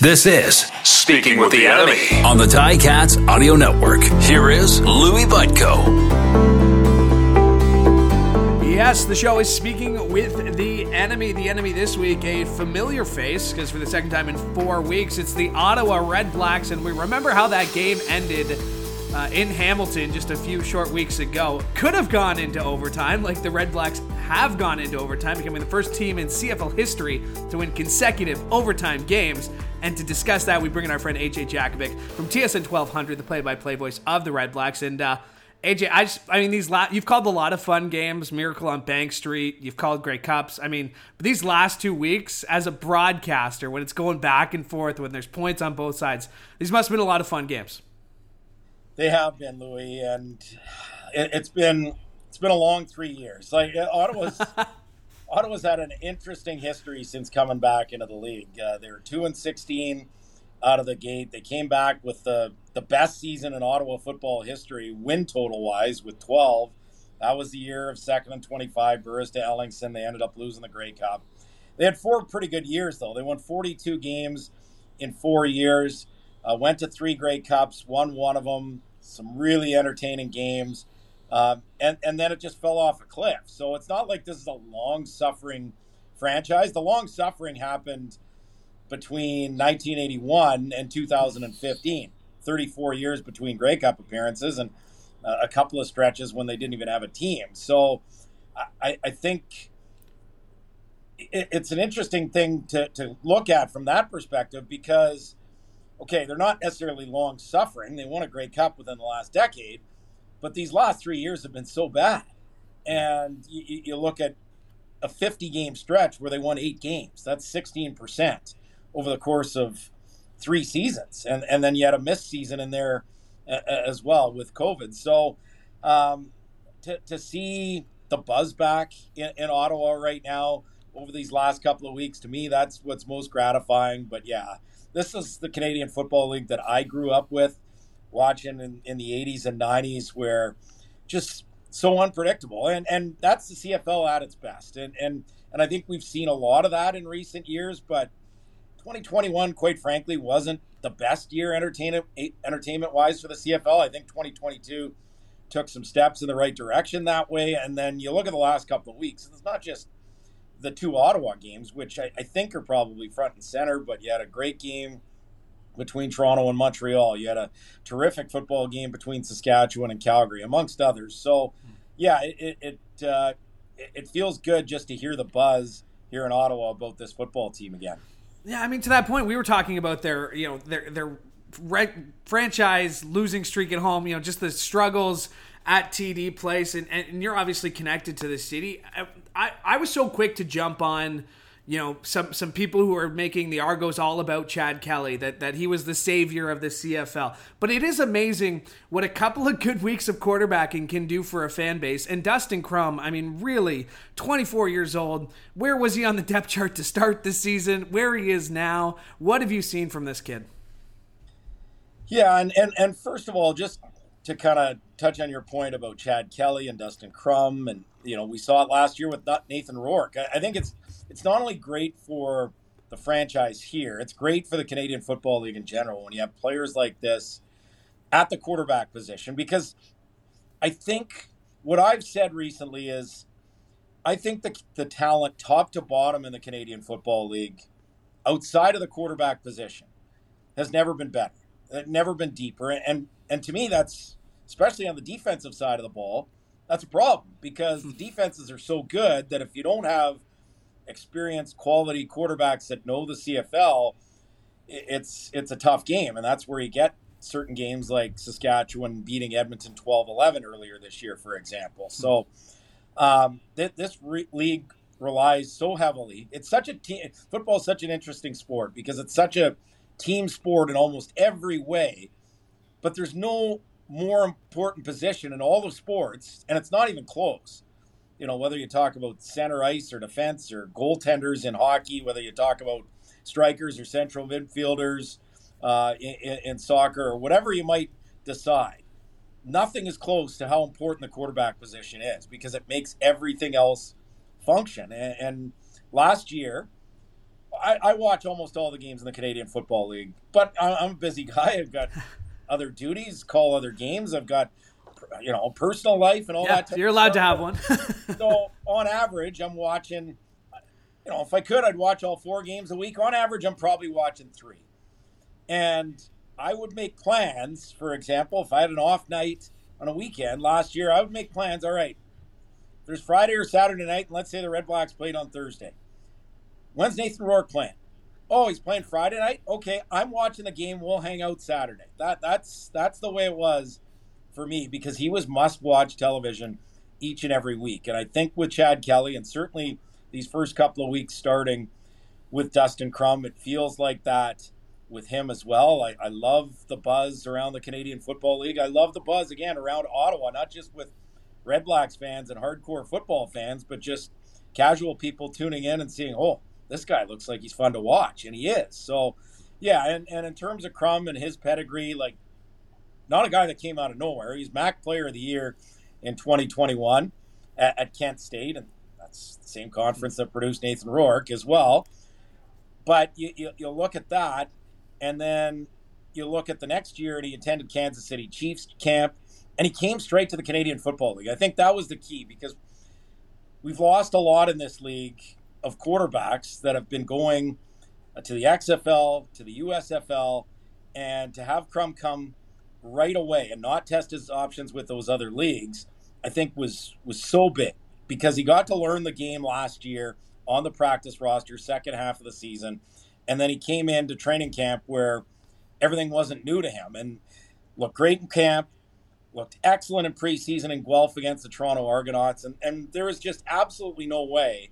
This is Speaking with the Enemy on the Ticats Audio Network. Here is Louie Butko. Yes, the show is Speaking with the Enemy. The enemy this week, a familiar face, because for the second time in 4 weeks, it's the Ottawa Red Blacks, and we remember how that game ended in Hamilton just a few short weeks ago. Could have gone into overtime, like the Red Blacks have gone into overtime, becoming the first team in CFL history to win consecutive overtime games. And to discuss that, we bring in our friend AJ Jakubik from TSN 1200, the play-by-play voice of the Red Blacks. And AJ, you've called a lot of fun games, Miracle on Bank Street, you've called Grey Cups. I mean, but these last 2 weeks as a broadcaster, when it's going back and forth, when there's points on both sides, these must have been a lot of fun games. They have been, Louie, and it's been a long 3 years. Like Ottawa's had an interesting history since coming back into the league. They were 2-16 out of the gate. They came back with the best season in Ottawa football history, win total wise, with 12. That was the year of 2nd and 25, Burris to Ellingson. They ended up losing the Grey Cup. They had 4 pretty good years though. They won 42 games in 4 years. Went to 3 Grey Cups, won one of them. Some really entertaining games, and then it just fell off a cliff. So it's not like this is a long-suffering franchise. The long-suffering happened between 1981 and 2015, 34 years between Grey Cup appearances and a couple of stretches when they didn't even have a team. So I think it's an interesting thing to look at from that perspective because, okay, they're not necessarily long-suffering. They won a Grey Cup within the last decade, but these last 3 years have been so bad. And you look at a 50-game stretch where they won 8 games. That's 16% over the course of 3 seasons. And then you had a missed season in there as well with COVID. So to see the buzz back in Ottawa right now over these last couple of weeks, to me, that's what's most gratifying. But, yeah, this is the Canadian Football League that I grew up with, watching in the 80s and 90s, where just so unpredictable. And that's the CFL at its best. And I think we've seen a lot of that in recent years, but 2021, quite frankly, wasn't the best year entertainment-wise for the CFL. I think 2022 took some steps in the right direction that way. And then you look at the last couple of weeks, and it's not just the 2 Ottawa games, which I think are probably front and center, but you had a great game between Toronto and Montreal. You had a terrific football game between Saskatchewan and Calgary, amongst others. So, yeah, it feels good just to hear the buzz here in Ottawa about this football team again. Yeah, I mean, to that point, we were talking about their franchise losing streak at home, just the struggles at TD Place, and you're obviously connected to the city. I was so quick to jump on, some people who are making the Argos all about Chad Kelly, that he was the savior of the CFL. But it is amazing what a couple of good weeks of quarterbacking can do for a fan base. And Dustin Crum, I mean, really, 24 years old. Where was he on the depth chart to start the season? Where he is now? What have you seen from this kid? Yeah, and first of all, just to kind of touch on your point about Chad Kelly and Dustin Crum, and we saw it last year with Nathan Rourke. I think it's not only great for the franchise here, it's great for the Canadian Football League in general when you have players like this at the quarterback position, because I think what I've said recently is I think the talent top to bottom in the Canadian Football League outside of the quarterback position has never been better, never been deeper, and to me that's, especially on the defensive side of the ball, that's a problem because the defenses are so good that if you don't have experienced quality quarterbacks that know the CFL, it's a tough game. And that's where you get certain games like Saskatchewan beating Edmonton 12-11 earlier this year, for example. So this league relies so heavily. It's such a team. Football is such an interesting sport because it's such a team sport in almost every way, but there's no more important position in all of sports, and it's not even close. Whether you talk about center ice or defense or goaltenders in hockey, whether you talk about strikers or central midfielders in soccer or whatever you might decide, nothing is close to how important the quarterback position is because it makes everything else function. And last year, I watch almost all the games in the Canadian Football League, but I'm a busy guy. I've got other duties, call other games. I've got, you know, personal life and all that. You're allowed to have one. So on average, I'm watching, you know, if I could, I'd watch all four games a week. On average, I'm probably watching three. And I would make plans, for example, if I had an off night on a weekend last year, I would make plans. All right, there's Friday or Saturday night, and let's say the Red Blacks played on Thursday. When's Nathan Rourke playing? Oh, he's playing Friday night? Okay, I'm watching the game. We'll hang out Saturday. That's the way it was for me, because he was must-watch television each and every week. And I think with Chad Kelly, and certainly these first couple of weeks starting with Dustin Crum, it feels like that with him as well. I love the buzz around the Canadian Football League. I love the buzz, again, around Ottawa, not just with Red Blacks fans and hardcore football fans, but just casual people tuning in and seeing, oh, this guy looks like he's fun to watch, and he is. So, yeah, and in terms of Crum and his pedigree, like, not a guy that came out of nowhere. He's MAC Player of the Year in 2021 at Kent State, and that's the same conference that produced Nathan Rourke as well. But you look at that, and then you look at the next year, and he attended Kansas City Chiefs camp, and he came straight to the Canadian Football League. I think that was the key, because we've lost a lot in this league of quarterbacks that have been going to the XFL, to the USFL, and to have Crum come right away and not test his options with those other leagues, I think was so big, because he got to learn the game last year on the practice roster, second half of the season, and then he came into training camp where everything wasn't new to him, and looked great in camp, looked excellent in preseason in Guelph against the Toronto Argonauts, and there was just absolutely no way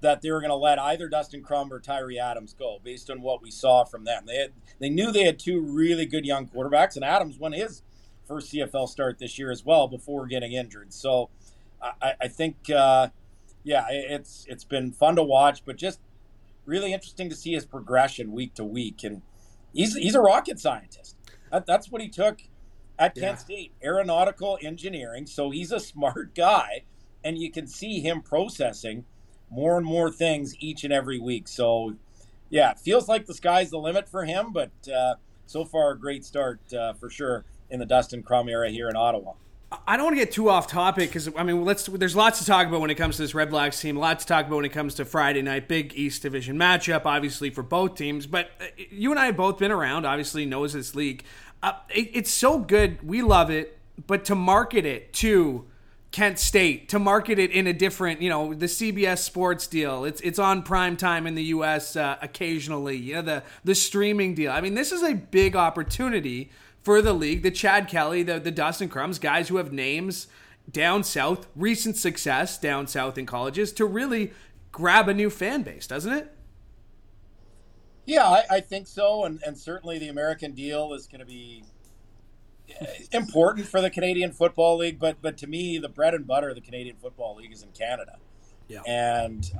that they were going to let either Dustin Crum or Tyree Adams go based on what we saw from them. They knew they had two really good young quarterbacks, and Adams won his first CFL start this year as well before getting injured. So I think, it's been fun to watch, but just really interesting to see his progression week to week. And he's a rocket scientist. That's what he took at Kent State, aeronautical engineering. So he's a smart guy, and you can see him processing more and more things each and every week. So, yeah, it feels like the sky's the limit for him, but so far a great start for sure in the Dustin Crum era here in Ottawa. I don't want to get too off topic because, I mean, there's lots to talk about when it comes to this Red Blacks team, lots to talk about when it comes to Friday night, big East Division matchup, obviously, for both teams. But you and I have both been around, obviously, knows this league. It's so good. We love it. But to market it to Kent State, to market it in a different, you know, the CBS Sports deal. It's on prime time in the U.S. Occasionally, you know, the streaming deal. I mean, this is a big opportunity for the league. The Chad Kelly, the Dustin Crums, guys who have names down south, recent success down south in colleges, to really grab a new fan base, doesn't it? Yeah, I think so. And certainly the American deal is going to be important for the Canadian Football League, but to me, the bread and butter of the Canadian Football League is in Canada. Yeah. And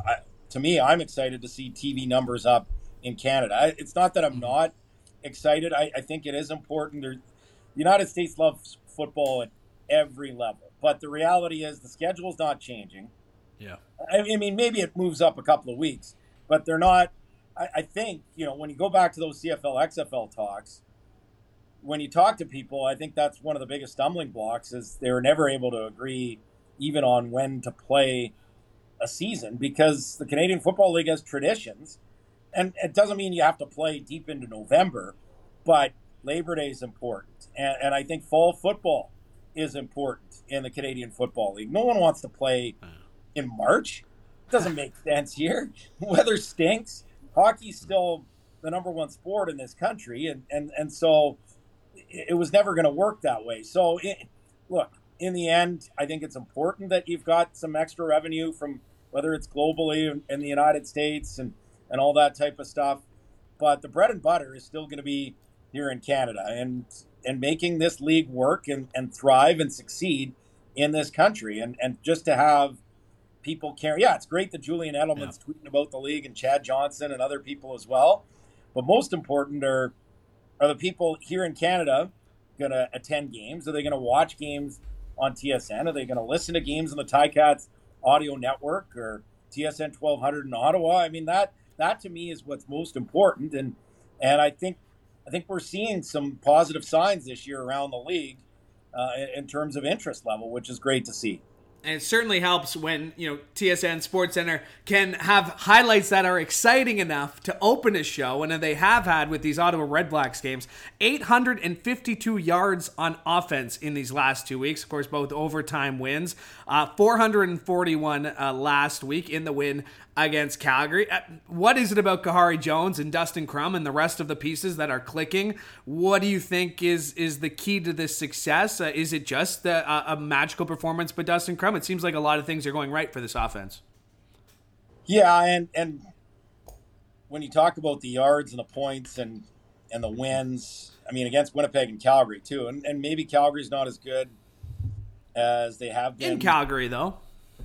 I'm excited to see TV numbers up in Canada. It's not that I'm not excited. I think it is important. The United States loves football at every level, but the reality is the schedule's not changing. Yeah. I mean, maybe it moves up a couple of weeks, but they're not. I think, you know, when you go back to those CFL, XFL talks, when you talk to people, I think that's one of the biggest stumbling blocks is they were never able to agree even on when to play a season, because the Canadian Football League has traditions, and it doesn't mean you have to play deep into November, but Labor Day is important. And I think fall football is important in the Canadian Football League. No one wants to play in March. It doesn't make sense here. Weather stinks. Hockey's still the number one sport in this country. And so it was never going to work that way. So, look, in the end, I think it's important that you've got some extra revenue from whether it's globally in the United States and all that type of stuff. But the bread and butter is still going to be here in Canada and making this league work and thrive and succeed in this country. And just to have people care. Yeah, it's great that Julian Edelman's tweeting about the league and Chad Johnson and other people as well. But most important are the people here in Canada going to attend games? Are they going to watch games on TSN? Are they going to listen to games on the Ticats Audio Network or TSN 1200 in Ottawa? I mean, that That to me is what's most important. And I think we're seeing some positive signs this year around the league in terms of interest level, which is great to see. And it certainly helps when, you know, TSN Sports Center can have highlights that are exciting enough to open a show. And they have had with these Ottawa Red Blacks games, 852 yards on offense in these last 2 weeks. Of course, both overtime wins, 441 last week in the win against Calgary. What is it about Kahari Jones and Dustin Crum and the rest of the pieces that are clicking? What do you think is the key to this success? Is it just a magical performance by Dustin Crum? It seems like a lot of things are going right for this offense. Yeah, and when you talk about the yards and the points and the wins, I mean, against Winnipeg and Calgary too, and maybe Calgary's not as good as they have been. In Calgary, though.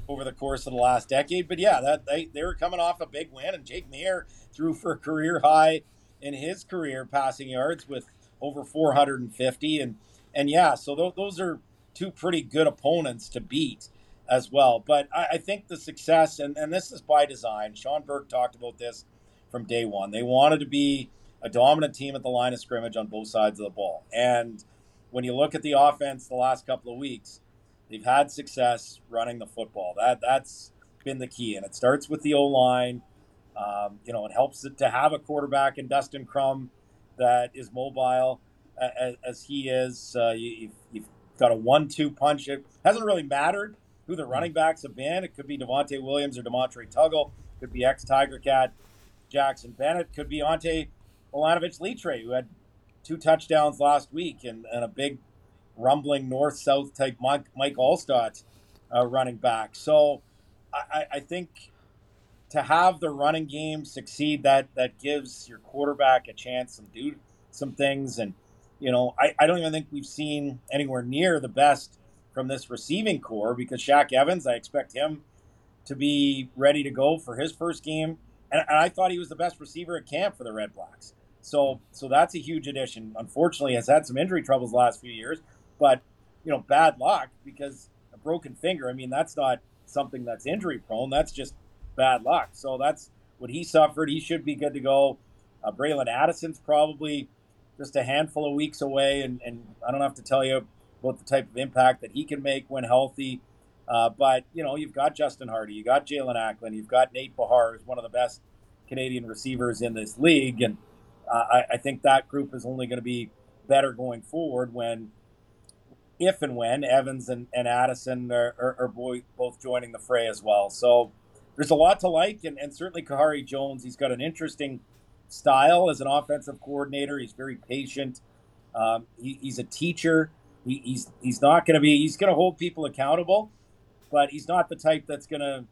Over the course of the last decade. But yeah, that they were coming off a big win, and Jake Mayer threw for a career high in his career passing yards with over 450. And yeah, so those are two pretty good opponents to beat as well. But I think the success, and this is by design, Sean Burke talked about this from day one. They wanted to be a dominant team at the line of scrimmage on both sides of the ball. And when you look at the offense the last couple of weeks, they've had success running the football. That's been the key, and it starts with the O-line. It helps it to have a quarterback in Dustin Crum that is mobile as he is. You've got a 1-2 punch. It hasn't really mattered who the running backs have been. It could be Devontae Williams or Demontre Tuggle. It could be ex-Tiger Cat Jackson Bennett. It could be Ante Milanovic-Litre, who had 2 touchdowns last week and a big rumbling north-south type Mike Allstott running back. So I think to have the running game succeed, that gives your quarterback a chance to do some things. And, you know, I don't even think we've seen anywhere near the best from this receiving core, because Shaq Evans, I expect him to be ready to go for his first game. And I thought he was the best receiver at camp for the Red Blacks. So that's a huge addition. Unfortunately, has had some injury troubles the last few years. But, you know, bad luck, because a broken finger, I mean, that's not something that's injury prone. That's just bad luck. So that's what he suffered. He should be good to go. Braylon Addison's probably just a handful of weeks away. And I don't have to tell you about the type of impact that he can make when healthy. But, you know, you've got Justin Hardy. You've got Jalen Acklin. You've got Nate Bihar, who's one of the best Canadian receivers in this league. And I think that group is only going to be better going forward if and when Evans and Addison are both joining the fray as well. So there's a lot to like, and certainly Kahari Jones, he's got an interesting style as an offensive coordinator. He's very patient. He's a teacher. He's not going to be – he's going to hold people accountable, but he's not the type that's going to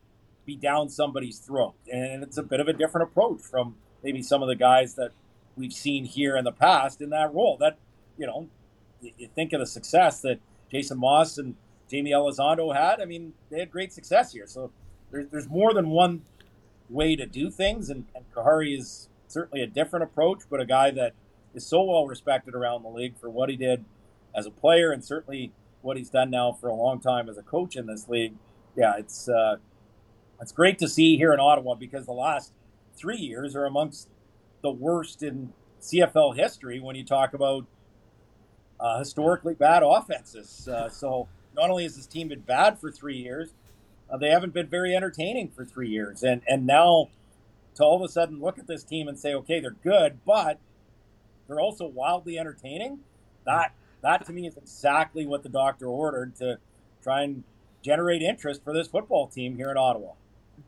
be down somebody's throat. And it's a bit of a different approach from maybe some of the guys that we've seen here in the past in that role. That, you know, you think of the success that Jason Moss and Jamie Elizondo had. I mean, they had great success here. So there's more than one way to do things. And Kahari is certainly a different approach, but a guy that is so well respected around the league for what he did as a player and certainly what he's done now for a long time as a coach in this league. Yeah, it's great to see here in Ottawa, because the last 3 years are amongst the worst in CFL history when you talk about historically bad offenses. So not only has this team been bad for 3 years, they haven't been very entertaining for 3 years. And now to all of a sudden look at this team and say, okay, they're good, but they're also wildly entertaining. That to me is exactly what the doctor ordered to try and generate interest for this football team here in Ottawa.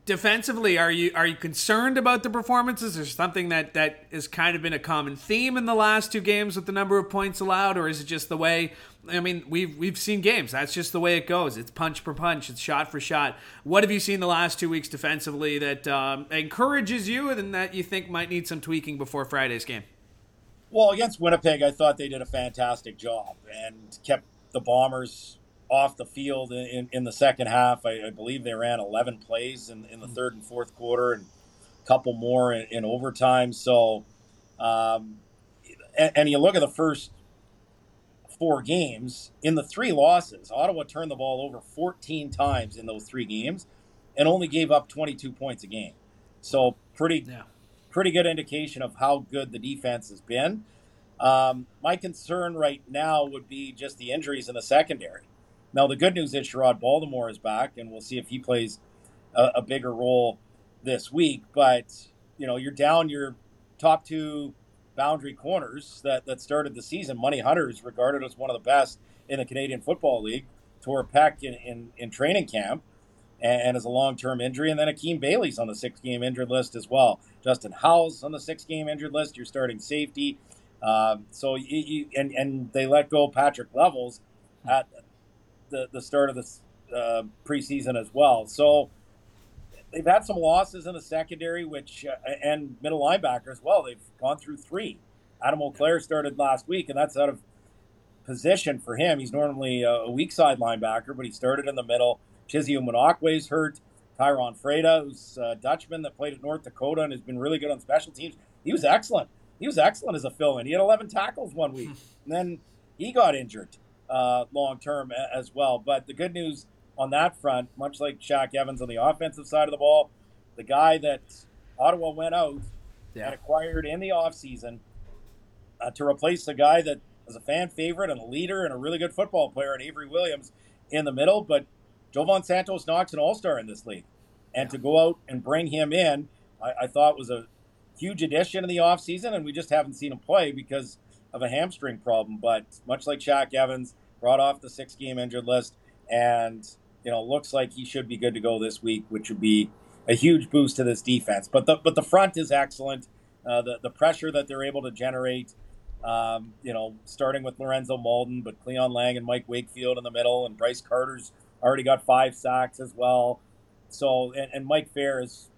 Defensively, are you concerned about the performances? Is there something that has kind of been a common theme in the last 2 games with the number of points allowed, or is it just the way? I mean, we've seen games. That's just the way it goes. It's punch for punch. It's shot for shot. What have you seen the last 2 weeks defensively that encourages you and that you think might need some tweaking before Friday's game? Well, against Winnipeg, I thought they did a fantastic job and kept the Bombers off the field in the second half. I believe they ran 11 plays in the third and fourth quarter, and a couple more in overtime. So, and you look at the first 4 games, in the 3 losses, Ottawa turned the ball over 14 times in those 3 games and only gave up 22 points a game. So pretty pretty good indication of how good the defense has been. My concern right now would be just the injuries in the secondary. Now, the good news is Sherrod Baltimore is back, and we'll see if he plays a bigger role this week. But, you know, you're down your top two boundary corners that started the season. Money Hunter is regarded as one of the best in the Canadian Football League, tore a pec in training camp and is a long-term injury. And then Akeem Bailey's on the six-game injured list as well. Justin Howell's on the six-game injured list. You're starting safety. So they let go Patrick Levels at the start of the preseason as well. So they've had some losses in the secondary, which and middle linebacker as well. They've gone through three. Adam O'Clair started last week, and that's out of position for him. He's normally a weak side linebacker, but he started in the middle. Chizie Umunakwe's hurt. Tyron Freda, who's a Dutchman that played at North Dakota and has been really good on special teams. He was excellent. He was excellent as a fill-in. He had 11 tackles one week, and then he got injured long-term as well. But the good news on that front, much like Shaq Evans on the offensive side of the ball, the guy that Ottawa went out and acquired in the offseason to replace the guy that was a fan favorite and a leader and a really good football player at Avery Williams in the middle. But Jovan Santos Knox, an all-star in this league. And to go out and bring him in, I thought was a huge addition in the offseason, and we just haven't seen him play because of a hamstring problem. But much like Shaq Evans, brought off the six-game injured list, and you know, looks like he should be good to go this week, which would be a huge boost to this defense. But the front is excellent. The pressure that they're able to generate, you know, starting with Lorenzo Malden, but Cleon Lang and Mike Wakefield in the middle, and Bryce Carter's already got 5 sacks as well. So and Mike Fair has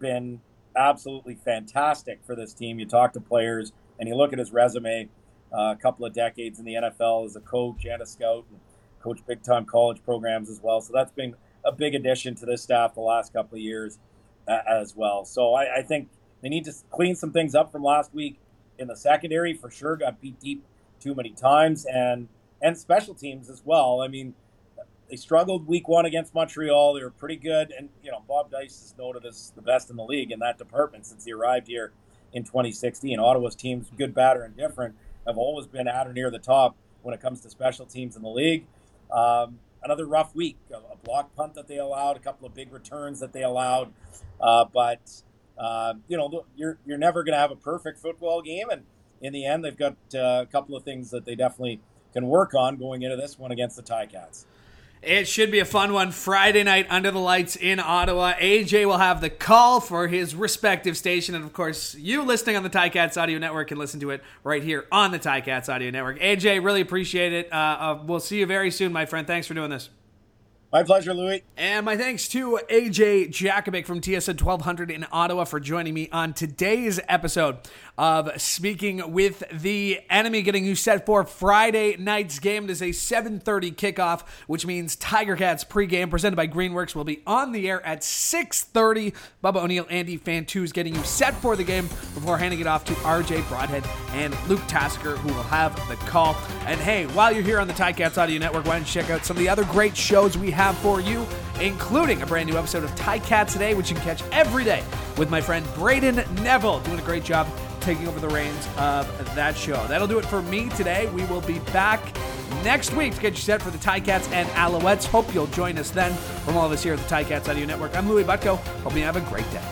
been absolutely fantastic for this team. You talk to players and you look at his resume, a couple of decades in the NFL as a coach and a scout, and coached big time college programs as well. So that's been a big addition to this staff the last couple of years as well. So I think they need to clean some things up from last week in the secondary, for sure. Got beat deep too many times, and special teams as well. I mean, they struggled week one against Montreal. They were pretty good. And, you know, Bob Dice is noted as the best in the league in that department since he arrived here in 2016. Ottawa's teams, good, bad, or indifferent, have always been at or near the top when it comes to special teams in the league. Another rough week, a block punt that they allowed, a couple of big returns that they allowed. But you know, you're never going to have a perfect football game. And in the end, they've got a couple of things that they definitely can work on going into this one against the Ticats. It should be a fun one. Friday night, under the lights in Ottawa. AJ will have the call for his respective station. And, of course, you listening on the Ticats Audio Network can listen to it right here on the Ticats Audio Network. AJ, really appreciate it. We'll see you very soon, my friend. Thanks for doing this. My pleasure, Louie. And my thanks to AJ Jakubik from TSN 1200 in Ottawa for joining me on today's episode of Speaking with the Enemy, getting you set for Friday night's game. It is a 7:30 kickoff, which means Tiger Cats pregame presented by Greenworks will be on the air at 6:30. Bubba O'Neill, Andy Fantuz is getting you set for the game before handing it off to RJ Broadhead and Luke Tasker, who will have the call. And hey, while you're here on the Ticats Audio Network, why don't you check out some of the other great shows we have for you, including a brand new episode of Ticats Today, which you can catch every day with my friend Braden Neville, doing a great job taking over the reins of that show. That'll do it for me today. We will be back next week to get you set for the Ticats and Alouettes. Hope you'll join us then. From all of us here at the Ticats Audio Network, I'm Louie Butko. Hope you have a great day.